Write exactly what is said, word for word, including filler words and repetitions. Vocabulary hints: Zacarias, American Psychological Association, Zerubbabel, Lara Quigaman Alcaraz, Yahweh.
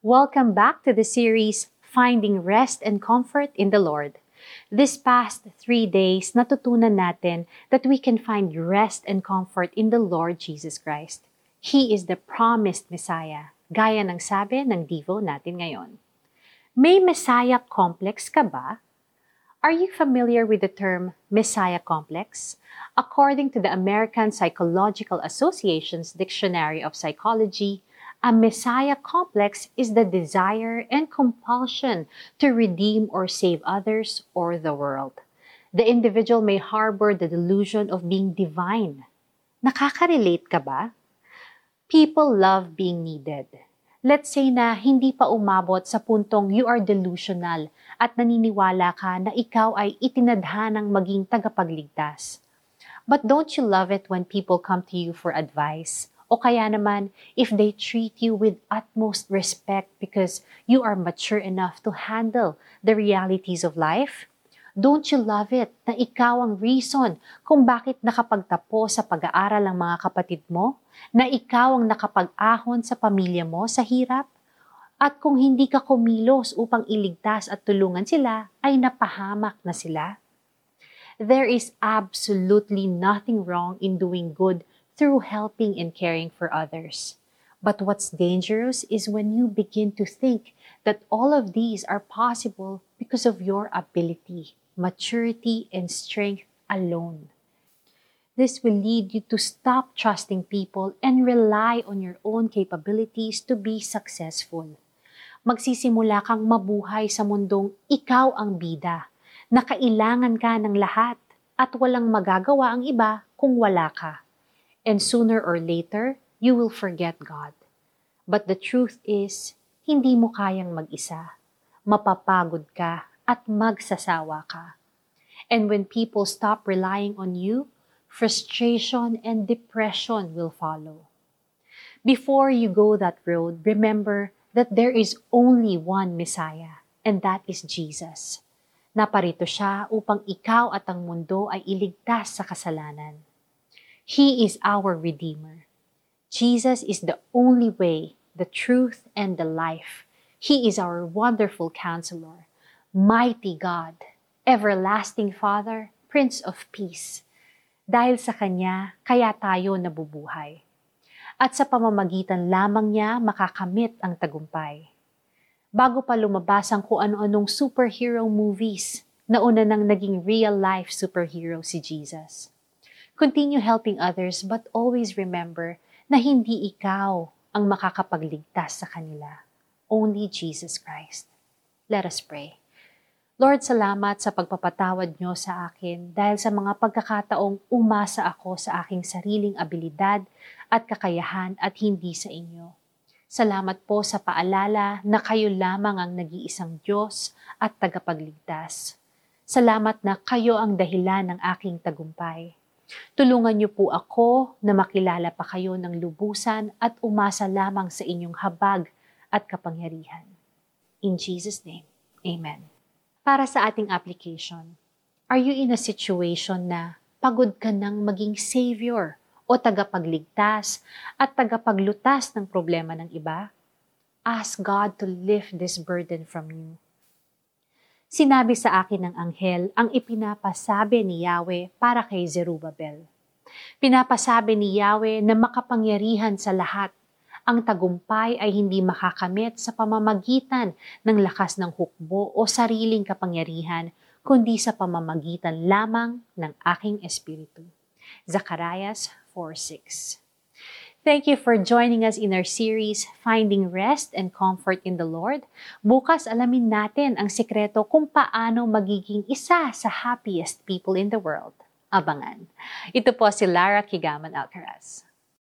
Welcome back to the series, Finding Rest and Comfort in the Lord. This past three days, natutunan natin that we can find rest and comfort in the Lord Jesus Christ. He is the promised Messiah, gaya ng sabi ng Devo natin ngayon. May Messiah complex ka ba? Are you familiar with the term Messiah complex? According to the American Psychological Association's Dictionary of Psychology, a Messiah complex is the desire and compulsion to redeem or save others or the world. The individual may harbor the delusion of being divine. Nakaka-relate ka ba? People love being needed. Let's say na hindi pa umabot sa puntong you are delusional at naniniwala ka na ikaw ay itinadhanang maging tagapagligtas. But don't you love it when people come to you for advice? O kaya naman, if they treat you with utmost respect because you are mature enough to handle the realities of life? Don't you love it na ikaw ang reason kung bakit nakapagtapos sa pag-aaral ang mga kapatid mo? Na ikaw ang nakapag-ahon sa pamilya mo sa hirap? At kung hindi ka kumilos upang iligtas at tulungan sila, ay napahamak na sila? There is absolutely nothing wrong in doing good through helping and caring for others. But what's dangerous is when you begin to think that all of these are possible because of your ability, maturity, and strength alone. This will lead you to stop trusting people and rely on your own capabilities to be successful. Magsisimula kang mabuhay sa mundong ikaw ang bida, na kailangan ka ng lahat at walang magagawa ang iba kung wala ka. And sooner or later, you will forget God. But the truth is, hindi mo kayang mag-isa. Mapapagod ka at magsasawa ka. And when people stop relying on you, frustration and depression will follow. Before you go that road, remember that there is only one Messiah, and that is Jesus. Naparito siya upang ikaw at ang mundo ay iligtas sa kasalanan. He is our Redeemer. Jesus is the only way, the truth, and the life. He is our wonderful counselor, mighty God, everlasting Father, Prince of Peace. Dahil sa Kanya, kaya tayo nabubuhay. At sa pamamagitan lamang Niya, makakamit ang tagumpay. Bago pa lumabas ang kung ano-anong superhero movies, nauna nang naging real-life superhero si Jesus. Continue helping others but always remember na hindi ikaw ang makakapagligtas sa kanila. Only Jesus Christ. Let us pray. Lord, salamat sa pagpapatawad niyo sa akin dahil sa mga pagkakataong umasa ako sa aking sariling abilidad at kakayahan at hindi sa inyo. Salamat po sa paalala na kayo lamang ang nag-iisang Diyos at tagapagligtas. Salamat na kayo ang dahilan ng aking tagumpay. Tulungan niyo po ako na makilala pa kayo ng lubusan at umasa lamang sa inyong habag at kapangyarihan. In Jesus' name, Amen. Para sa ating application, are you in a situation na pagod ka ng maging savior o tagapagligtas at tagapaglutas ng problema ng iba? Ask God to lift this burden from you. Sinabi sa akin ng anghel ang ipinapasabi ni Yahweh para kay Zerubbabel. Pinapasabi ni Yahweh na makapangyarihan sa lahat. Ang tagumpay ay hindi makakamit sa pamamagitan ng lakas ng hukbo o sariling kapangyarihan, kundi sa pamamagitan lamang ng aking espiritu. Zacarias four six. Thank you for joining us in our series, Finding Rest and Comfort in the Lord. Bukas alamin natin ang sikreto kung paano magiging isa sa happiest people in the world. Abangan. Ito po si Lara Quigaman Alcaraz.